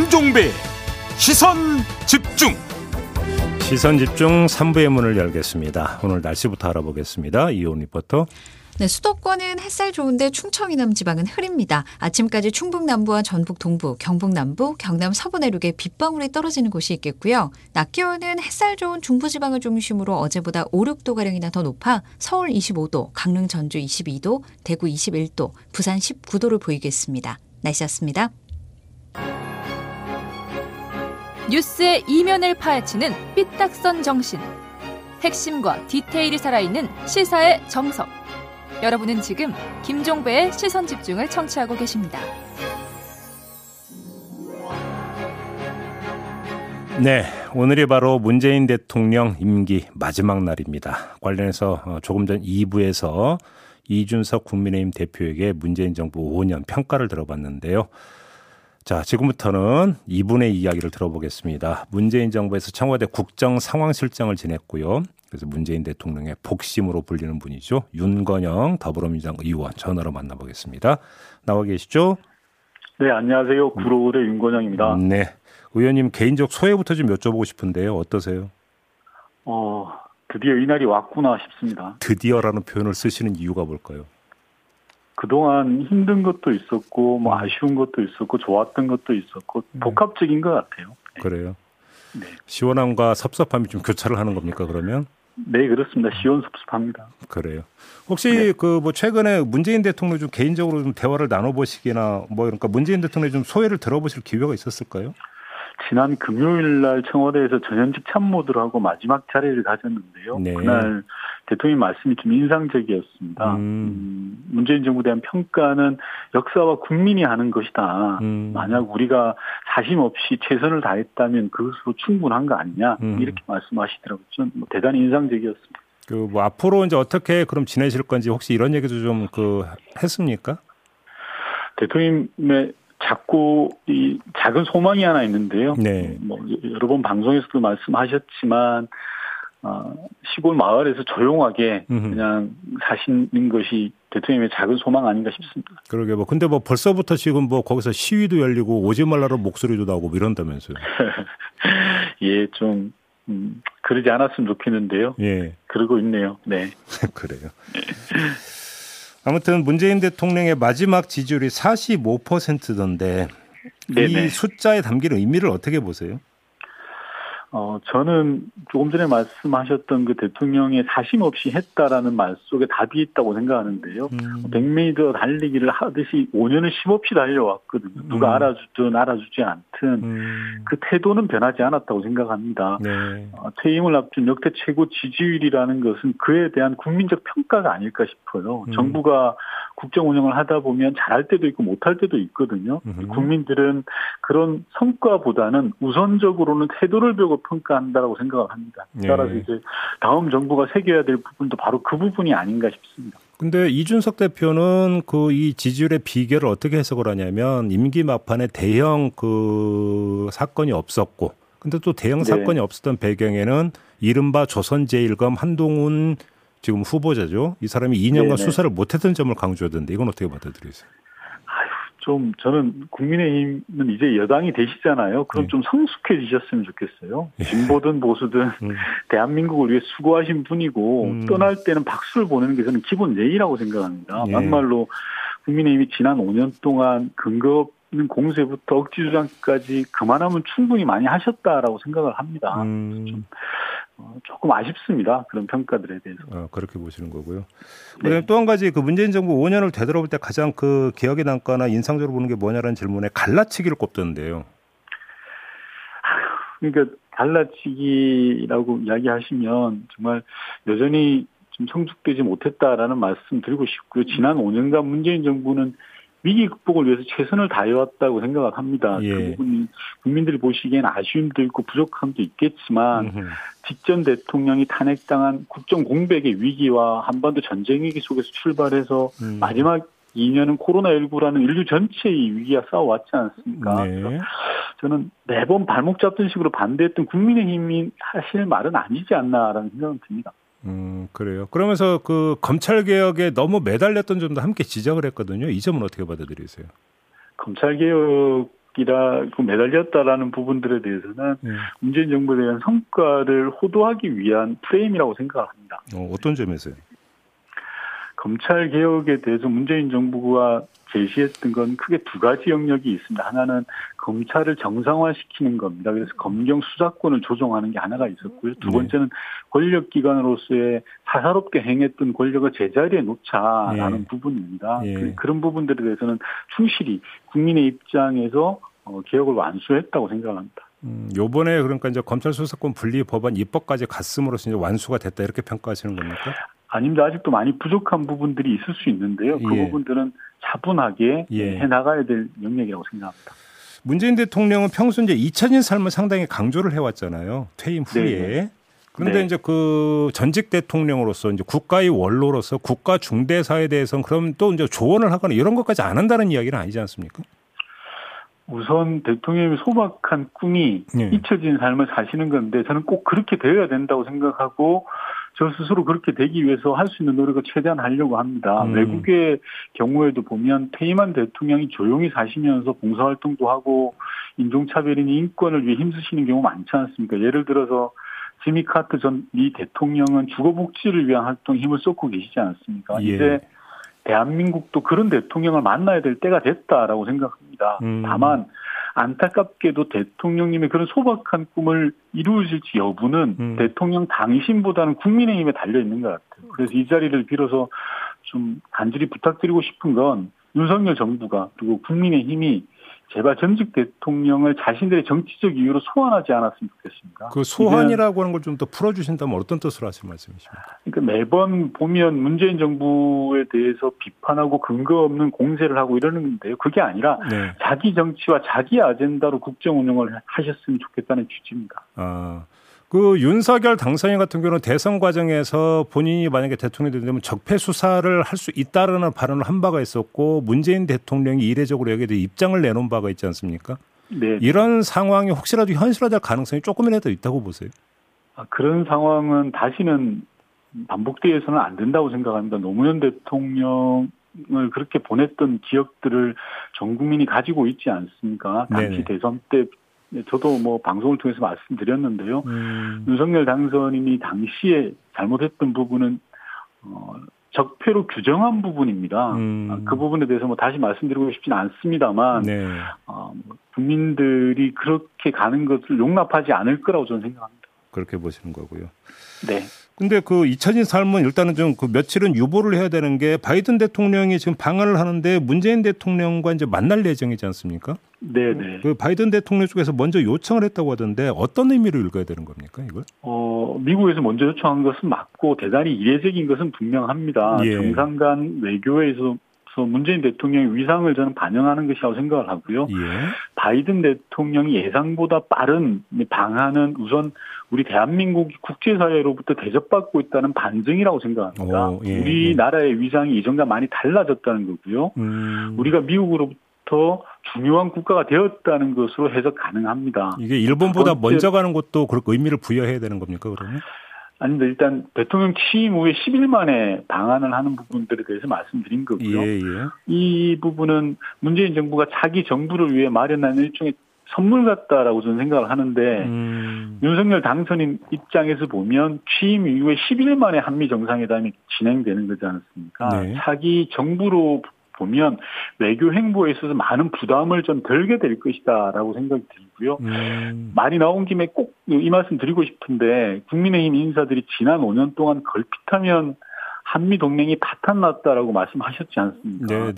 김종배 시선집중. 시선집중 3부의 문을 열겠습니다. 오늘 날씨부터 알아보겠습니다. 이호원 리포터. 네, 수도권은 햇살 좋은데 충청 이남 지방은 흐립니다. 아침까지 충북 남부와 전북 동부, 경북 남부, 경남 서부 내륙에 빗방울이 떨어지는 곳이 있겠고요. 낮 기온은 햇살 좋은 중부 지방을 중심으로 어제보다 5, 6도가량이나 더 높아 서울 25도, 강릉 전주 22도, 대구 21도, 부산 19도를 보이겠습니다. 날씨였습니다. 뉴스의 이면을 파헤치는 삐딱선 정신. 핵심과 디테일이 살아있는 시사의 정석. 여러분은 지금 김종배의 시선집중을 청취하고 계십니다. 네, 오늘이 바로 문재인 대통령 임기 마지막 날입니다. 관련해서 조금 전 2부에서 이준석 국민의힘 대표에게 문재인 정부 5년 평가를 들어봤는데요. 자, 지금부터는 이분의 이야기를 들어보겠습니다. 문재인 정부에서 청와대 국정상황실장을 지냈고요. 그래서 문재인 대통령의 복심으로 불리는 분이죠. 윤건영 더불어민주당 의원 전화로 만나보겠습니다. 나와 계시죠? 네, 안녕하세요. 구로울의 윤건영입니다. 네, 의원님 개인적 소회부터 좀 여쭤보고 싶은데요. 어떠세요? 드디어 이 날이 왔구나 싶습니다. 드디어라는 표현을 쓰시는 이유가 뭘까요? 그동안 힘든 것도 있었고 아쉬운 것도 있었고 좋았던 것도 있었고 복합적인 것 같아요. 네. 그래요? 네. 시원함과 섭섭함이 좀 교차를 하는 겁니까, 그러면? 네, 그렇습니다. 시원섭섭합니다. 그래요. 혹시 네. 최근에 문재인 대통령 좀 개인적으로 좀 대화를 나눠보시기나 그러니까 문재인 대통령의 좀 소회를 들어보실 기회가 있었을까요? 지난 금요일 날 청와대에서 전현직 참모들하고 마지막 자리를 가졌는데요. 네. 그날 대통령 말씀이 좀 인상적이었습니다. 문재인 정부에 대한 평가는 역사와 국민이 하는 것이다. 만약 우리가 사심 없이 최선을 다했다면 그것으로 충분한 거 아니냐. 이렇게 말씀하시더라고요. 대단히 인상적이었습니다. 앞으로 이제 어떻게 그럼 지내실 건지 혹시 이런 얘기도 좀 했습니까? 대통령의 자꾸 이 작은 소망이 하나 있는데요. 네. 여러 번 방송에서도 말씀하셨지만 시골 마을에서 조용하게 그냥 사시는 것이 대통령의 작은 소망 아닌가 싶습니다. 그러게 근데 벌써부터 지금 거기서 시위도 열리고 오지 말라는 목소리도 나오고 이런다면서요. 예, 좀 그러지 않았으면 좋겠는데요. 예. 그러고 있네요. 네. 그래요. 아무튼 문재인 대통령의 마지막 지지율이 45%던데 네네. 이 숫자에 담긴 의미를 어떻게 보세요? 저는 조금 전에 말씀하셨던 대통령의 사심 없이 했다라는 말 속에 답이 있다고 생각하는데요. 100m 달리기를 하듯이 5년을 쉼 없이 달려왔거든요. 누가 알아주든 알아주지 않든 그 태도는 변하지 않았다고 생각합니다. 네. 퇴임을 앞둔 역대 최고 지지율이라는 것은 그에 대한 국민적 평가가 아닐까 싶어요. 정부가 국정 운영을 하다 보면 잘할 때도 있고 못할 때도 있거든요. 국민들은 그런 성과보다는 우선적으로는 태도를 배우고 평가한다라고 생각을 합니다. 따라서 이제 다음 정부가 새겨야 될 부분도 바로 그 부분이 아닌가 싶습니다. 근데 이준석 대표는 이 지지율의 비결을 어떻게 해석을 하냐면 임기 막판에 대형 사건이 없었고, 근데 또 대형 사건이 없었던 배경에는 이른바 조선제일검 한동훈 지금 후보자죠. 이 사람이 2년간 수사를 못했던 점을 강조하던데 이건 어떻게 받아들이세요? 저는 국민의힘은 이제 여당이 되시잖아요. 그럼 좀 성숙해지셨으면 좋겠어요. 진보든 보수든 대한민국을 위해 수고하신 분이고 떠날 때는 박수를 보내는 게 저는 기본 예의라고 생각합니다. 막말로 국민의힘이 지난 5년 동안 근거 없는 공세부터 억지 주장까지 그만하면 충분히 많이 하셨다라고 생각을 합니다. 조금 아쉽습니다. 그런 평가들에 대해서. 그렇게 보시는 거고요. 그다음에 또 한 가지 문재인 정부 5년을 되돌아볼 때 가장 기억에 남거나 인상적으로 보는 게 뭐냐라는 질문에 갈라치기를 꼽던데요. 그러니까 갈라치기라고 이야기하시면 정말 여전히 좀 성숙되지 못했다라는 말씀 드리고 싶고요. 지난 5년간 문재인 정부는 위기 극복을 위해서 최선을 다해왔다고 생각을 합니다. 그 부분이 국민들이 보시기엔 아쉬움도 있고 부족함도 있겠지만 직전 대통령이 탄핵당한 국정공백의 위기와 한반도 전쟁 위기 속에서 출발해서 마지막 2년은 코로나19라는 인류 전체의 위기가 싸워왔지 않습니까? 네. 저는 매번 발목 잡던 식으로 반대했던 국민의힘이 사실 말은 아니지 않나라는 생각은 듭니다. 그래요. 그러면서 검찰개혁에 너무 매달렸던 점도 함께 지적을 했거든요. 이 점은 어떻게 받아들이세요? 검찰개혁 이라고 매달렸다라는 부분들에 대해서는 문재인 정부에 대한 성과를 호도하기 위한 프레임이라고 생각합니다. 어떤 점에서요? 검찰 개혁에 대해서 문재인 정부가 제시했던 건 크게 두 가지 영역이 있습니다. 하나는 검찰을 정상화시키는 겁니다. 그래서 검경 수사권을 조정하는 게 하나가 있었고요. 두 번째는 권력기관으로서의 사사롭게 행했던 권력을 제자리에 놓자라는 부분입니다. 그런 부분들에 대해서는 충실히 국민의 입장에서 개혁을 완수했다고 생각합니다. 요번에 그러니까 이제 검찰 수사권 분리 법안 입법까지 갔음으로써 이제 완수가 됐다 이렇게 평가하시는 겁니까? 아닙니다. 아직도 많이 부족한 부분들이 있을 수 있는데요. 그 부분들은 차분하게 해나가야 될 영역이라고 생각합니다. 문재인 대통령은 평소 이제 2차적인 삶을 상당히 강조를 해왔잖아요. 퇴임 후에. 네네. 그런데 이제 그 전직 대통령으로서 이제 국가의 원로로서 국가 중대사에 대해서는 그럼 또 이제 조언을 하거나 이런 것까지 안 한다는 이야기는 아니지 않습니까? 우선 대통령의 소박한 꿈이 잊혀진 삶을 사시는 건데 저는 꼭 그렇게 되어야 된다고 생각하고 저 스스로 그렇게 되기 위해서 할 수 있는 노력을 최대한 하려고 합니다. 외국의 경우에도 보면 퇴임한 대통령이 조용히 사시면서 봉사활동도 하고 인종차별이니 인권을 위해 힘쓰시는 경우 많지 않습니까? 예를 들어서 지미 카터 전 미 대통령은 주거복지를 위한 활동에 힘을 쏟고 계시지 않습니까? 이제 대한민국도 그런 대통령을 만나야 될 때가 됐다라고 생각합니다. 다만 안타깝게도 대통령님의 그런 소박한 꿈을 이루실지 여부는 대통령 당신보다는 국민의힘에 달려있는 것 같아요. 그래서 이 자리를 빌어서 좀 간절히 부탁드리고 싶은 건 윤석열 정부가 그리고 국민의힘이 제발 전직 대통령을 자신들의 정치적 이유로 소환하지 않았으면 좋겠습니다. 그 소환이라고 하는 걸 좀 더 풀어주신다면 어떤 뜻으로 하실 말씀이십니까? 그러니까 매번 보면 문재인 정부에 대해서 비판하고 근거 없는 공세를 하고 이러는데요. 그게 아니라 자기 정치와 자기 아젠다로 국정 운영을 하셨으면 좋겠다는 취지입니다. 아, 그 윤석열 당선인 같은 경우는 대선 과정에서 본인이 만약에 대통령이 되면 적폐 수사를 할 수 있다라는 발언을 한 바가 있었고 문재인 대통령이 이례적으로 여기에 대해 입장을 내놓은 바가 있지 않습니까? 네. 이런 상황이 혹시라도 현실화될 가능성이 조금이라도 있다고 보세요? 아, 그런 상황은 다시는 반복되어서는 안 된다고 생각합니다. 노무현 대통령 그렇게 보냈던 기억들을 전 국민이 가지고 있지 않습니까? 당시 대선 때 저도 뭐 방송을 통해서 말씀드렸는데요. 윤석열 당선인이 당시에 잘못했던 부분은 적폐로 규정한 부분입니다. 그 부분에 대해서 뭐 다시 말씀드리고 싶진 않습니다만 국민들이 그렇게 가는 것을 용납하지 않을 거라고 저는 생각합니다. 그렇게 보시는 거고요. 네. 근데 그 잊혀진 삶은 일단은 좀 그 며칠은 유보를 해야 되는 게 바이든 대통령이 지금 방한을 하는데 문재인 대통령과 이제 만날 예정이지 않습니까? 네네. 그 바이든 대통령 쪽에서 먼저 요청을 했다고 하던데 어떤 의미로 읽어야 되는 겁니까, 이걸? 미국에서 먼저 요청한 것은 맞고 대단히 이례적인 것은 분명합니다. 정상 간 외교에서 문재인 대통령의 위상을 저는 반영하는 것이라고 생각을 하고요. 바이든 대통령이 예상보다 빠른 방한은 우선 우리 대한민국 국제사회로부터 대접받고 있다는 반증이라고 생각합니다. 우리나라의 위상이 이전과 많이 달라졌다는 거고요. 우리가 미국으로부터 중요한 국가가 되었다는 것으로 해석 가능합니다. 이게 일본보다 먼저 가는 것도 그렇게 의미를 부여해야 되는 겁니까, 그러면? 아닙니다. 일단 대통령 취임 후에 10일 만에 방한을 하는 부분들에 대해서 말씀드린 거고요. 이 부분은 문재인 정부가 자기 정부를 위해 마련한 일종의 선물 같다라고 저는 생각을 하는데 윤석열 당선인 입장에서 보면 취임 이후에 10일 만에 한미 정상회담이 진행되는 거지 않습니까? 자기 정부로 보면 외교 행보에 있어서 많은 부담을 좀 덜게 될 것이다라고 생각이 들고요. 말이 나온 김에 꼭 이 말씀 드리고 싶은데 국민의힘 인사들이 지난 5년 동안 걸핏하면 한미 동맹이 파탄났다라고 말씀하셨지 않습니까?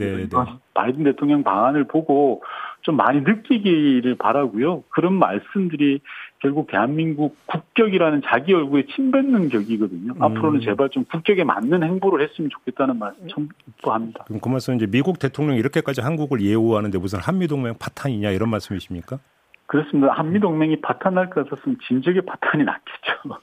바이든 대통령 방안을 보고 좀 많이 느끼기를 바라고요. 그런 말씀들이 결국 대한민국 국격이라는 자기 얼굴에 침 뱉는 격이거든요. 앞으로는 제발 좀 국격에 맞는 행보를 했으면 좋겠다는 말씀 첨부합니다. 그럼 그 말씀 이제 미국 대통령 이렇게까지 한국을 예우하는데 무슨 한미동맹 파탄이냐 이런 말씀이십니까? 그렇습니다. 한미동맹이 파탄날 것 같았으면 진즉에 파탄이 났겠죠.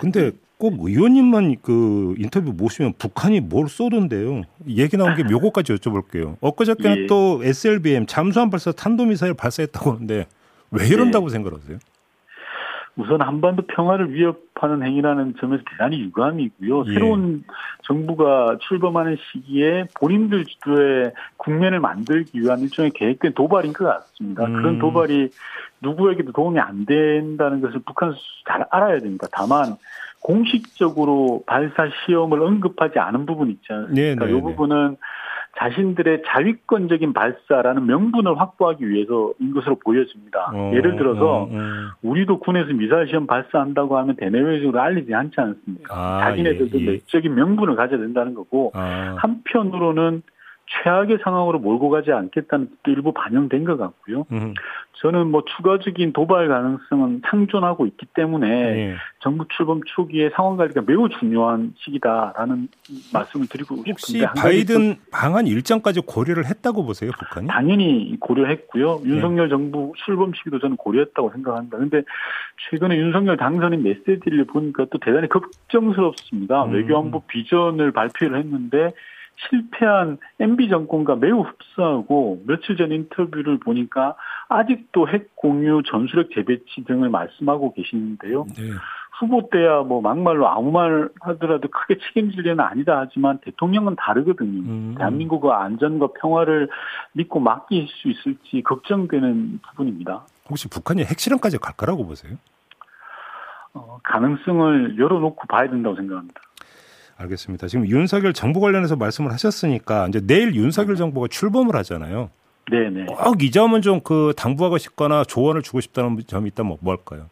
근데 꼭 의원님만 그 인터뷰 보시면 북한이 뭘 쏘던데요. 얘기 나온 게 요거까지 여쭤볼게요. 엊그저께는 또 SLBM 잠수함 발사 탄도미사일 발사했다고 하는데 왜 이런다고 생각하세요? 우선 한반도 평화를 위협하는 행위라는 점에서 대단히 유감이고요. 새로운 정부가 출범하는 시기에 본인들 주도의 국면을 만들기 위한 일종의 계획된 도발인 것 같습니다. 그런 도발이 누구에게도 도움이 안 된다는 것을 북한 스스로 잘 알아야 됩니다. 다만 공식적으로 발사 시험을 언급하지 않은 부분이 있지 않습니까? 이 부분은 자신들의 자위권적인 발사라는 명분을 확보하기 위해서인 것으로 보여집니다. 예를 들어서 우리도 군에서 미사일 시험 발사한다고 하면 대내외적으로 알리지 않지 않습니까? 자기네들도 내적인 명분을 가져야 된다는 거고 한편으로는 최악의 상황으로 몰고 가지 않겠다는 것도 일부 반영된 것 같고요. 저는 뭐 추가적인 도발 가능성은 상존하고 있기 때문에 정부 출범 초기에 상황 관리가 매우 중요한 시기다라는 말씀을 드리고 싶은데 혹시 바이든 방한 일정까지 고려를 했다고 보세요, 북한이? 당연히 고려했고요. 윤석열 정부 출범 시기도 저는 고려했다고 생각합니다. 그런데 최근에 윤석열 당선인 메시지를 보니까 또 대단히 걱정스럽습니다. 외교안보 비전을 발표를 했는데 실패한 MB 정권과 매우 흡사하고 며칠 전 인터뷰를 보니까 아직도 핵 공유, 전술핵 재배치 등을 말씀하고 계시는데요. 후보 때야 뭐 막말로 아무 말 하더라도 크게 책임질 일은 아니다 하지만 대통령은 다르거든요. 대한민국의 안전과 평화를 믿고 맡길 수 있을지 걱정되는 부분입니다. 혹시 북한이 핵실험까지 갈 거라고 보세요? 가능성을 열어놓고 봐야 된다고 생각합니다. 알겠습니다. 지금 윤석열 정부 관련해서 말씀을 하셨으니까 이제 내일 윤석열 정부가 출범을 하잖아요. 네네. 꼭 이 점은 좀 그 당부하고 싶거나 조언을 주고 싶다는 점이 있다면 뭘까요?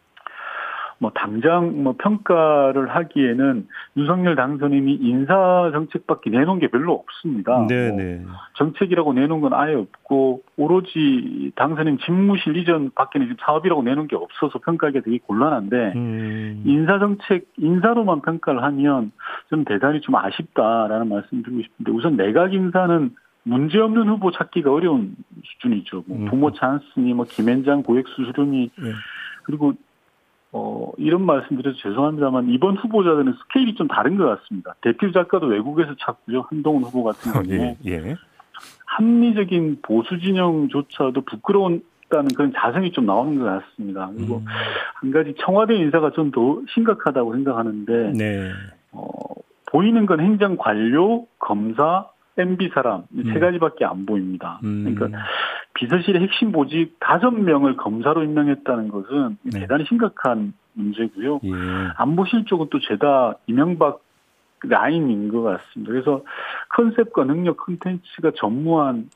뭐 당장 뭐 평가를 하기에는 윤석열 당선인이 인사 정책밖에 내놓은 게 별로 없습니다. 네네. 뭐 정책이라고 내놓은 건 아예 없고 오로지 당선인 집무실 이전 밖에는 지금 사업이라고 내놓은 게 없어서 평가하기가 되게 곤란한데 인사 정책 인사로만 평가를 하면 좀 대단히 좀 아쉽다라는 말씀 드리고 싶은데 우선 내각 인사는 문제없는 후보 찾기가 어려운 수준이죠. 뭐 부모 찬스니 뭐 김앤장 고액 수수료니 그리고 이런 말씀드려서 죄송합니다만 이번 후보자들은 스케일이 좀 다른 것 같습니다. 대표 작가도 외국에서 찾고요. 한동훈 후보 같은 경우에 합리적인 보수 진영조차도 부끄러웠다는 그런 자성이 좀 나오는 것 같습니다. 그리고 한 가지 청와대 인사가 좀 더 심각하다고 생각하는데 보이는 건 행정관료, 검사, MB 사람 세 가지밖에 안 보입니다. 그러니까 비서실의 핵심 보직 5명을 검사로 임명했다는 것은 대단히 심각한 문제고요. 안보실 쪽은 또 죄다 이명박 라인인 것 같습니다. 그래서 컨셉과 능력 콘텐츠가 전무한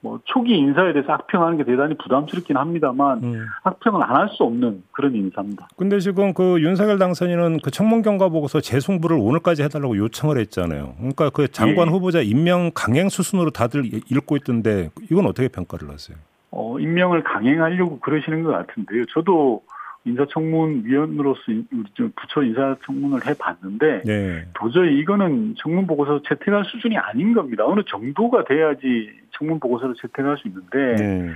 뭐 초기 인사에 대해서 악평하는 게 대단히 부담스럽긴 합니다만 악평은 안 할 수 없는 그런 인사입니다. 근데 지금 그 윤석열 당선인은 그 청문 경과 보고서 재송부를 오늘까지 해달라고 요청을 했잖아요. 그러니까 그 장관 후보자 임명 강행 수순으로 다들 읽고 있던데 이건 어떻게 평가를 하세요? 임명을 강행하려고 그러시는 것 같은데요. 저도 인사청문위원으로서 부처 인사청문을 해봤는데 도저히 이거는 청문보고서 채택할 수준이 아닌 겁니다. 어느 정도가 돼야지 청문보고서를 채택할 수 있는데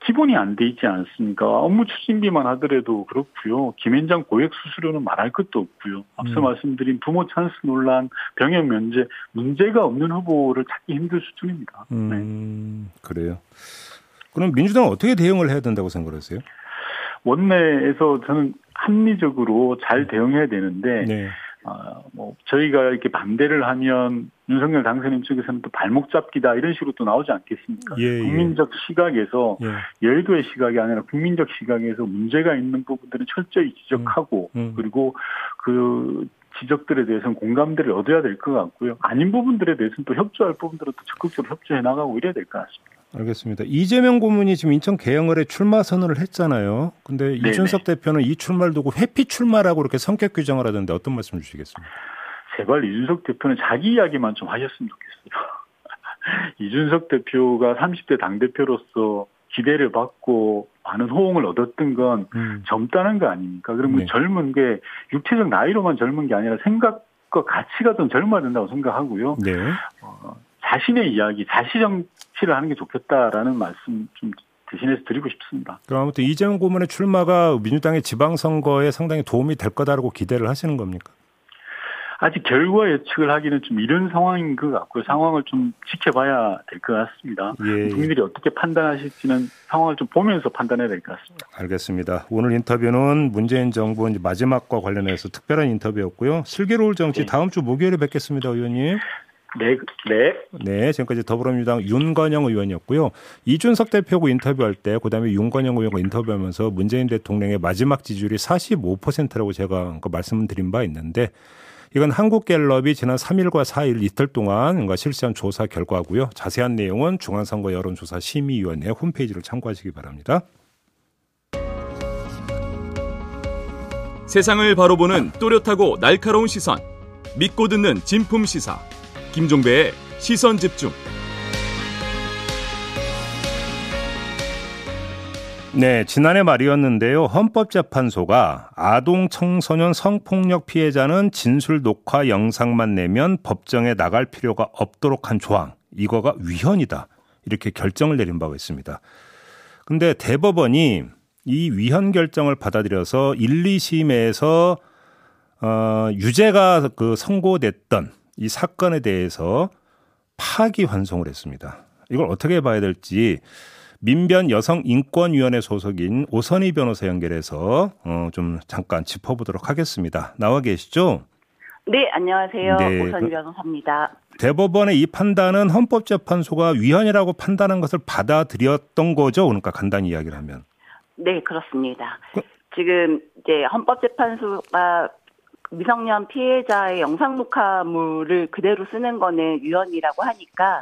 기본이 안 돼 있지 않습니까? 업무 추진비만 하더라도 그렇고요. 김앤장 고액 수수료는 말할 것도 없고요. 앞서 말씀드린 부모 찬스 논란, 병역 면제, 문제가 없는 후보를 찾기 힘들 수준입니다. 그래요. 그럼 민주당은 어떻게 대응을 해야 된다고 생각하세요? 원내에서 저는 합리적으로 잘 대응해야 되는데 뭐 저희가 이렇게 반대를 하면 윤석열 당선인 측에서는 또 발목 잡기다 이런 식으로 또 나오지 않겠습니까? 국민적 시각에서 여의도의 시각이 아니라 국민적 시각에서 문제가 있는 부분들은 철저히 지적하고 그리고 그 지적들에 대해서는 공감대를 얻어야 될 것 같고요. 아닌 부분들에 대해서는 또 협조할 부분들은 또 적극적으로 협조해 나가고 이래야 될 것 같습니다. 알겠습니다. 이재명 고문이 지금 인천 계양을에 출마 선언을 했잖아요. 근데 이준석 대표는 이 출마를 두고 회피 출마라고 이렇게 성격 규정을 하던데 어떤 말씀 주시겠습니까? 제발 이준석 대표는 자기 이야기만 좀 하셨으면 좋겠어요. 이준석 대표가 30대 당대표로서 기대를 받고 많은 호응을 얻었던 건 젊다는 거 아닙니까? 그러면 젊은 게 육체적 나이로만 젊은 게 아니라 생각과 가치가 좀 젊어야 된다고 생각하고요. 자신의 이야기, 자시 정치를 하는 게 좋겠다라는 말씀 좀 대신해서 드리고 싶습니다. 그럼 아무튼 이재명 고문의 출마가 민주당의 지방선거에 상당히 도움이 될 거다라고 기대를 하시는 겁니까? 아직 결과 예측을 하기는 좀 이른 상황인 것 같고요. 상황을 좀 지켜봐야 될 것 같습니다. 예. 국민들이 어떻게 판단하실지는 상황을 좀 보면서 판단해야 될 것 같습니다. 알겠습니다. 오늘 인터뷰는 문재인 정부 이제 마지막과 관련해서 특별한 인터뷰였고요. 슬기로울 정치 네. 다음 주 목요일에 뵙겠습니다. 의원님. 네, 지금까지 더불어민주당 윤건영 의원이었고요. 이준석 대표하고 인터뷰할 때 그다음에 윤건영 의원과 인터뷰하면서 문재인 대통령의 마지막 지지율이 45%라고 제가 말씀드린 바 있는데 이건 한국갤럽이 지난 3일과 4일 이틀 동안 실시한 조사 결과고요. 자세한 내용은 중앙선거 여론조사 심의위원회 홈페이지를 참고하시기 바랍니다. 세상을 바로 보는 또렷하고 날카로운 시선, 믿고 듣는 진품 시사. 김종배의 시선집중. 네, 지난해 말이었는데요. 헌법재판소가 아동 청소년 성폭력 피해자는 진술 녹화 영상만 내면 법정에 나갈 필요가 없도록 한 조항, 이거가 위헌이다. 이렇게 결정을 내린 바가 있습니다. 근데 대법원이 이 위헌 결정을 받아들여서 1, 2심에서 유죄가 선고됐던 이 사건에 대해서 파기환송을 했습니다. 이걸 어떻게 봐야 될지 민변 여성인권위원회 소속인 오선희 변호사 연결해서 좀 잠깐 짚어보도록 하겠습니다. 나와 계시죠? 네, 안녕하세요. 네, 오선희 변호사입니다. 대법원의 이 판단은 헌법재판소가 위헌이라고 판단한 것을 받아들였던 거죠? 그러니까 간단히 이야기를 하면. 네, 그렇습니다. 지금 이제 헌법재판소가 미성년 피해자의 영상 녹화물을 그대로 쓰는 거는 위헌이라고 하니까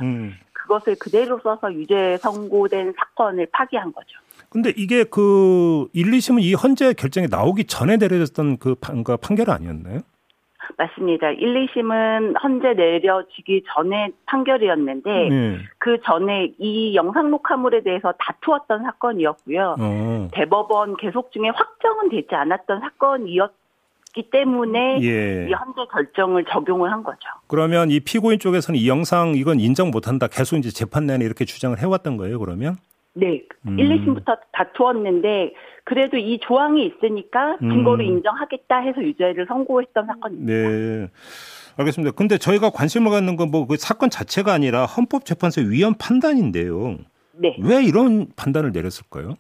그것을 그대로 써서 유죄 선고된 사건을 파기한 거죠. 근데 이게 1, 2심은 이 헌재 결정이 나오기 전에 내려졌던 그 판결 아니었나요? 맞습니다. 1, 2심은 헌재 내려지기 전에 판결이었는데 그 전에 이 영상 녹화물에 대해서 다투었던 사건이었고요. 대법원 계속 중에 확정은 되지 않았던 사건이었 이 때문에 이 헌재 결정을 적용을 한 거죠. 그러면 이 피고인 쪽에서는 이 영상 이건 인정 못한다. 계속 이제 재판 내내 이렇게 주장을 해왔던 거예요. 그러면? 네, 1, 2심부터 다투었는데 그래도 이 조항이 있으니까 증거로 인정하겠다 해서 유죄를 선고했던 사건입니다. 네, 알겠습니다. 근데 저희가 관심을 갖는 건 그 사건 자체가 아니라 헌법재판소의 위헌 판단인데요. 네. 왜 이런 판단을 내렸을까요?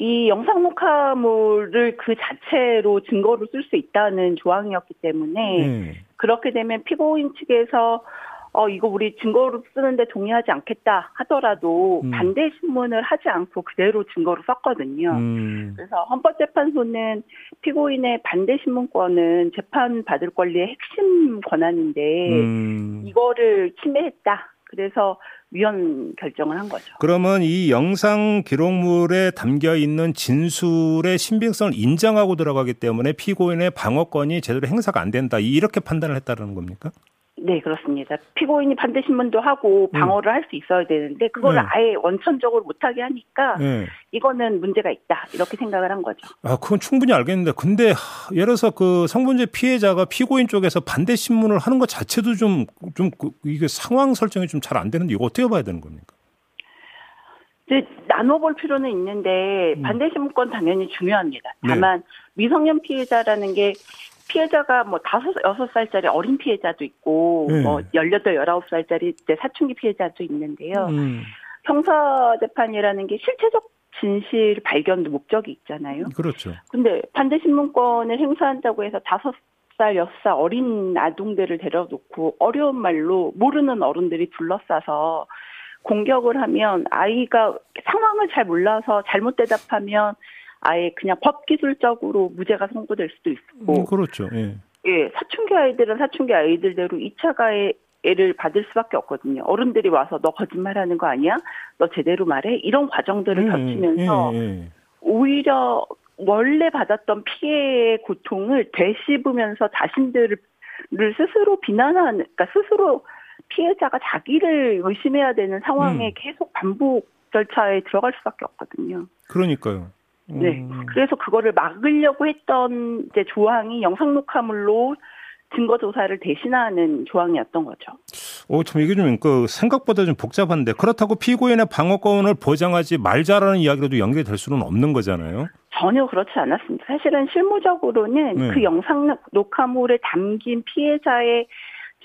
이 영상 녹화물을 그 자체로 증거로 쓸 수 있다는 조항이었기 때문에 그렇게 되면 피고인 측에서 이거 우리 증거로 쓰는데 동의하지 않겠다 하더라도 반대 신문을 하지 않고 그대로 증거로 썼거든요. 그래서 헌법재판소는 피고인의 반대 신문권은 재판받을 권리의 핵심 권한인데 이거를 침해했다. 그래서 위헌 결정을 한 거죠. 그러면 이 영상 기록물에 담겨 있는 진술의 신빙성을 인정하고 들어가기 때문에 피고인의 방어권이 제대로 행사가 안 된다. 이렇게 판단을 했다는 겁니까? 네, 그렇습니다. 피고인이 반대 신문도 하고 방어를 할 수 있어야 되는데 그걸 아예 원천적으로 못하게 하니까 이거는 문제가 있다. 이렇게 생각을 한 거죠. 아, 그건 충분히 알겠는데 근데 예를 들어서 그 성범죄 피해자가 피고인 쪽에서 반대 신문을 하는 것 자체도 좀 이게 상황 설정이 좀 잘 안 되는데 이거 어떻게 봐야 되는 겁니까? 네, 나눠볼 필요는 있는데 반대 신문권 당연히 중요합니다. 다만 미성년 피해자라는 게 피해자가 뭐 5, 6살짜리 어린 피해자도 있고, 뭐 18, 19살짜리 때 사춘기 피해자도 있는데요. 형사재판이라는 게 실체적 진실 발견도 목적이 있잖아요. 그렇죠. 근데 반대신문권을 행사한다고 해서 5살, 6살 어린 아동들을 데려놓고 어려운 말로 모르는 어른들이 둘러싸서 공격을 하면 아이가 상황을 잘 몰라서 잘못 대답하면 아예 그냥 법기술적으로 무죄가 선고될 수도 있고. 그렇죠. 예, 사춘기 아이들은 사춘기 아이들대로 2차 가해를 받을 수밖에 없거든요. 어른들이 와서 너 거짓말하는 거 아니야? 너 제대로 말해? 이런 과정들을 겹치면서 오히려 원래 받았던 피해의 고통을 되씹으면서 자신들을 스스로 비난하는, 그러니까 스스로 피해자가 자기를 의심해야 되는 상황에 계속 반복 절차에 들어갈 수밖에 없거든요. 그러니까요. 네, 그래서 그거를 막으려고 했던 이제 조항이 영상 녹화물로 증거 조사를 대신하는 조항이었던 거죠. 오, 참 이게 좀 생각보다 좀 복잡한데 그렇다고 피고인의 방어권을 보장하지 말자라는 이야기로도 연결될 수는 없는 거잖아요. 전혀 그렇지 않았습니다. 사실은 실무적으로는 네. 그 영상 녹화물에 담긴 피해자의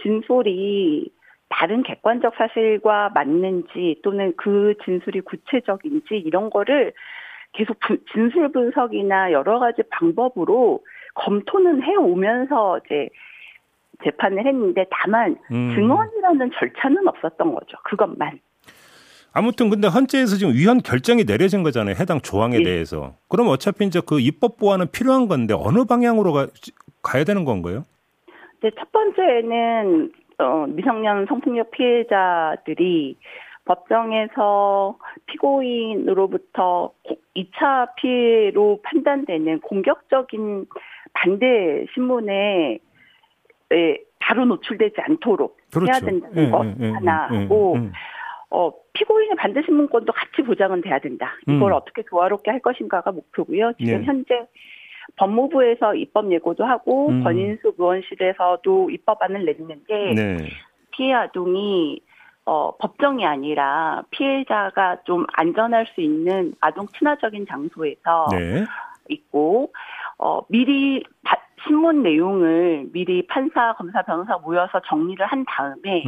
진술이 다른 객관적 사실과 맞는지 또는 그 진술이 구체적인지 이런 거를 계속 진술 분석이나 여러 가지 방법으로 검토는 해오면서 이제 재판을 했는데 다만 증언이라는 절차는 없었던 거죠. 그것만. 아무튼 근데 헌재에서 지금 위헌 결정이 내려진 거잖아요. 해당 조항에 예. 대해서. 그럼 어차피 이제 그 입법 보완은 필요한 건데 어느 방향으로 가야 되는 건가요? 네, 첫 번째는 미성년 성폭력 피해자들이 법정에서 피고인으로부터 2차 피해로 판단되는 공격적인 반대 신문에 바로 노출되지 않도록 그렇죠. 해야 된다는 것 하나하고 피고인의 반대 신문권도 같이 보장은 돼야 된다. 이걸 어떻게 조화롭게 할 것인가가 목표고요. 지금 예. 현재 법무부에서 입법 예고도 하고 권인숙 의원실에서도 입법안을 냈는데 네. 피해 아동이 법정이 아니라 피해자가 좀 안전할 수 있는 아동 친화적인 장소에서 네. 있고 미리 신문 내용을 미리 판사, 검사, 변호사 모여서 정리를 한 다음에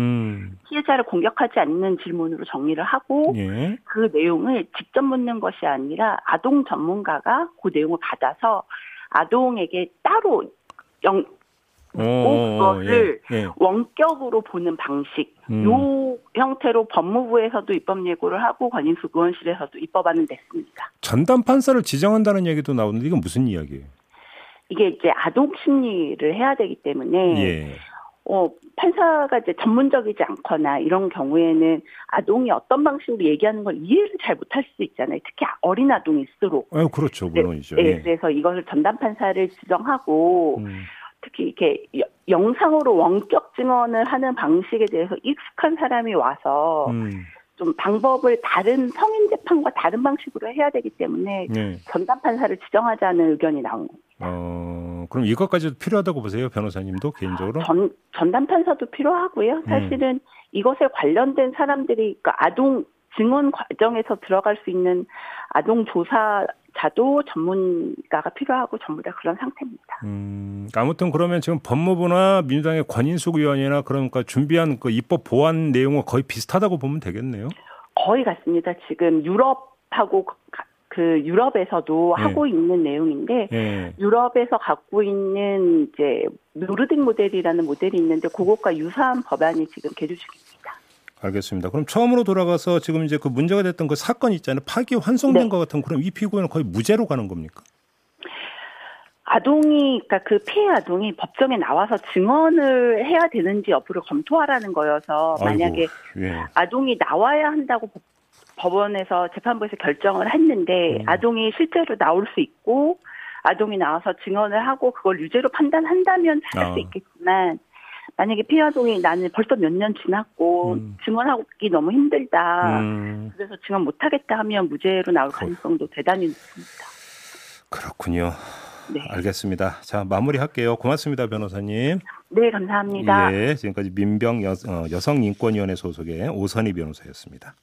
피해자를 공격하지 않는 질문으로 정리를 하고 예. 그 내용을 직접 묻는 것이 아니라 아동 전문가가 그 내용을 받아서 아동에게 따로 그것을 예. 원격으로 보는 방식 요 형태로 법무부에서도 입법 예고를 하고 권인숙 의원실에서도 입법안을 냈습니다. 전담 판사를 지정한다는 얘기도 나오는데 이건 무슨 이야기예요? 이게 이제 아동 심리를 해야 되기 때문에 예. 판사가 이제 전문적이지 않거나 이런 경우에는 아동이 어떤 방식으로 얘기하는 걸 이해를 잘 못할 수도 있잖아요. 특히 어린 아동일수록. 아, 그렇죠, 물론이죠. 네, 예. 그래서 이것을 전담 판사를 지정하고 특히 이렇게 영상으로 원격 증언을 하는 방식에 대해서 익숙한 사람이 와서. 좀 방법을 다른 성인 재판과 다른 방식으로 해야 되기 때문에 네. 전담 판사를 지정하자는 의견이 나온 겁니다. 그럼 이것까지도 필요하다고 보세요, 변호사님도 개인적으로? 전담 판사도 필요하고요. 사실은 이것에 관련된 사람들이 그러니까 아동 증언 과정에서 들어갈 수 있는 아동 조사자도 전문가가 필요하고 전부 다 그런 상태입니다. 아무튼 그러면 지금 법무부나 민주당의 권인숙 의원이나 그러니까 준비한 그 입법 보완 내용은 거의 비슷하다고 보면 되겠네요. 거의 같습니다. 지금 유럽하고 그 유럽에서도 네. 하고 있는 내용인데 네. 유럽에서 갖고 있는 이제 노르딕 모델이라는 모델이 있는데 그것과 유사한 법안이 지금 계류 중입니다. 알겠습니다. 그럼 처음으로 돌아가서 지금 이제 그 문제가 됐던 그 사건 있잖아요. 파기 환송된 네. 것 같은 그럼 이 피고인은 거의 무죄로 가는 겁니까? 아동이, 그러니까 그 피해 아동이 법정에 나와서 증언을 해야 되는지 여부를 검토하라는 거여서 만약에 예. 아동이 나와야 한다고 법원에서 재판부에서 결정을 했는데 아동이 실제로 나올 수 있고 아동이 나와서 증언을 하고 그걸 유죄로 판단한다면 잘할 수 있겠지만. 만약에 피해 아동이 나는 벌써 몇 년 지났고 증언하기 너무 힘들다. 그래서 증언 못하겠다 하면 무죄로 나올 가능성도 대단히 높습니다. 그렇군요. 네. 알겠습니다. 자, 마무리할게요. 고맙습니다, 변호사님. 네, 감사합니다. 예, 지금까지 민병 여성인권위원회 소속의 오선희 변호사였습니다.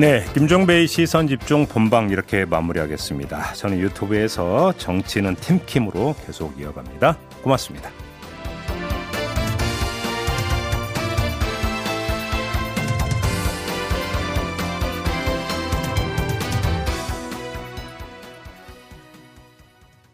네, 김종배의 시선집중 본방 이렇게 마무리하겠습니다. 저는 유튜브에서 정치는 팀킴으로 계속 이어갑니다. 고맙습니다.